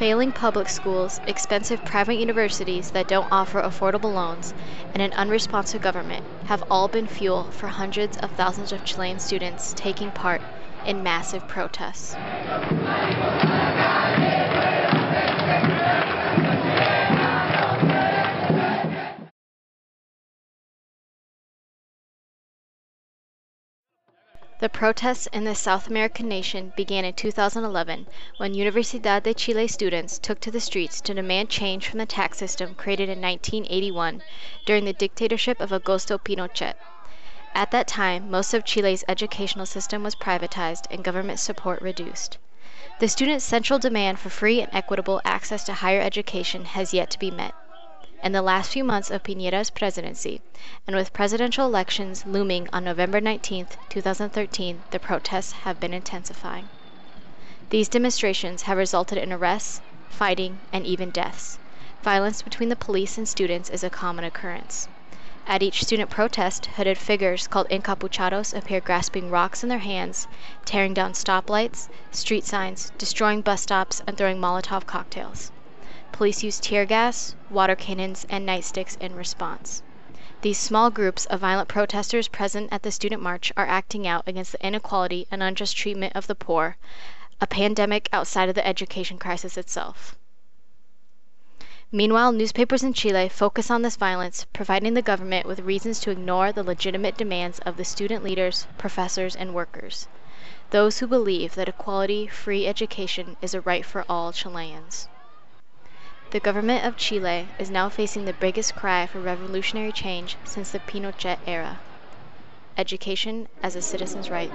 failing public schools, expensive private universities that don't offer affordable loans, and an unresponsive government have all been fuel for hundreds of thousands of Chilean students taking part in massive protests. The protests in this South American nation began in 2011 when Universidad de Chile students took to the streets to demand change from the tax system created in 1981 during the dictatorship of Augusto Pinochet. At that time, most of Chile's educational system was privatized and government support reduced. The students' central demand for free and equitable access to higher education has yet to be met. In the last few months of Piñera's presidency, and with presidential elections looming on November 19, 2013, the protests have been intensifying. These demonstrations have resulted in arrests, fighting, and even deaths. Violence between the police and students is a common occurrence. At each student protest, hooded figures called encapuchados appear grasping rocks in their hands, tearing down stoplights, street signs, destroying bus stops, and throwing Molotov cocktails. Police use tear gas, water cannons, and nightsticks in response. These small groups of violent protesters present at the student march are acting out against the inequality and unjust treatment of the poor, a pandemic outside of the education crisis itself. Meanwhile, newspapers in Chile focus on this violence, providing the government with reasons to ignore the legitimate demands of the student leaders, professors, and workers, those who believe that equality, free education is a right for all Chileans. The government of Chile is now facing the biggest cry for revolutionary change since the Pinochet era: education as a citizen's right.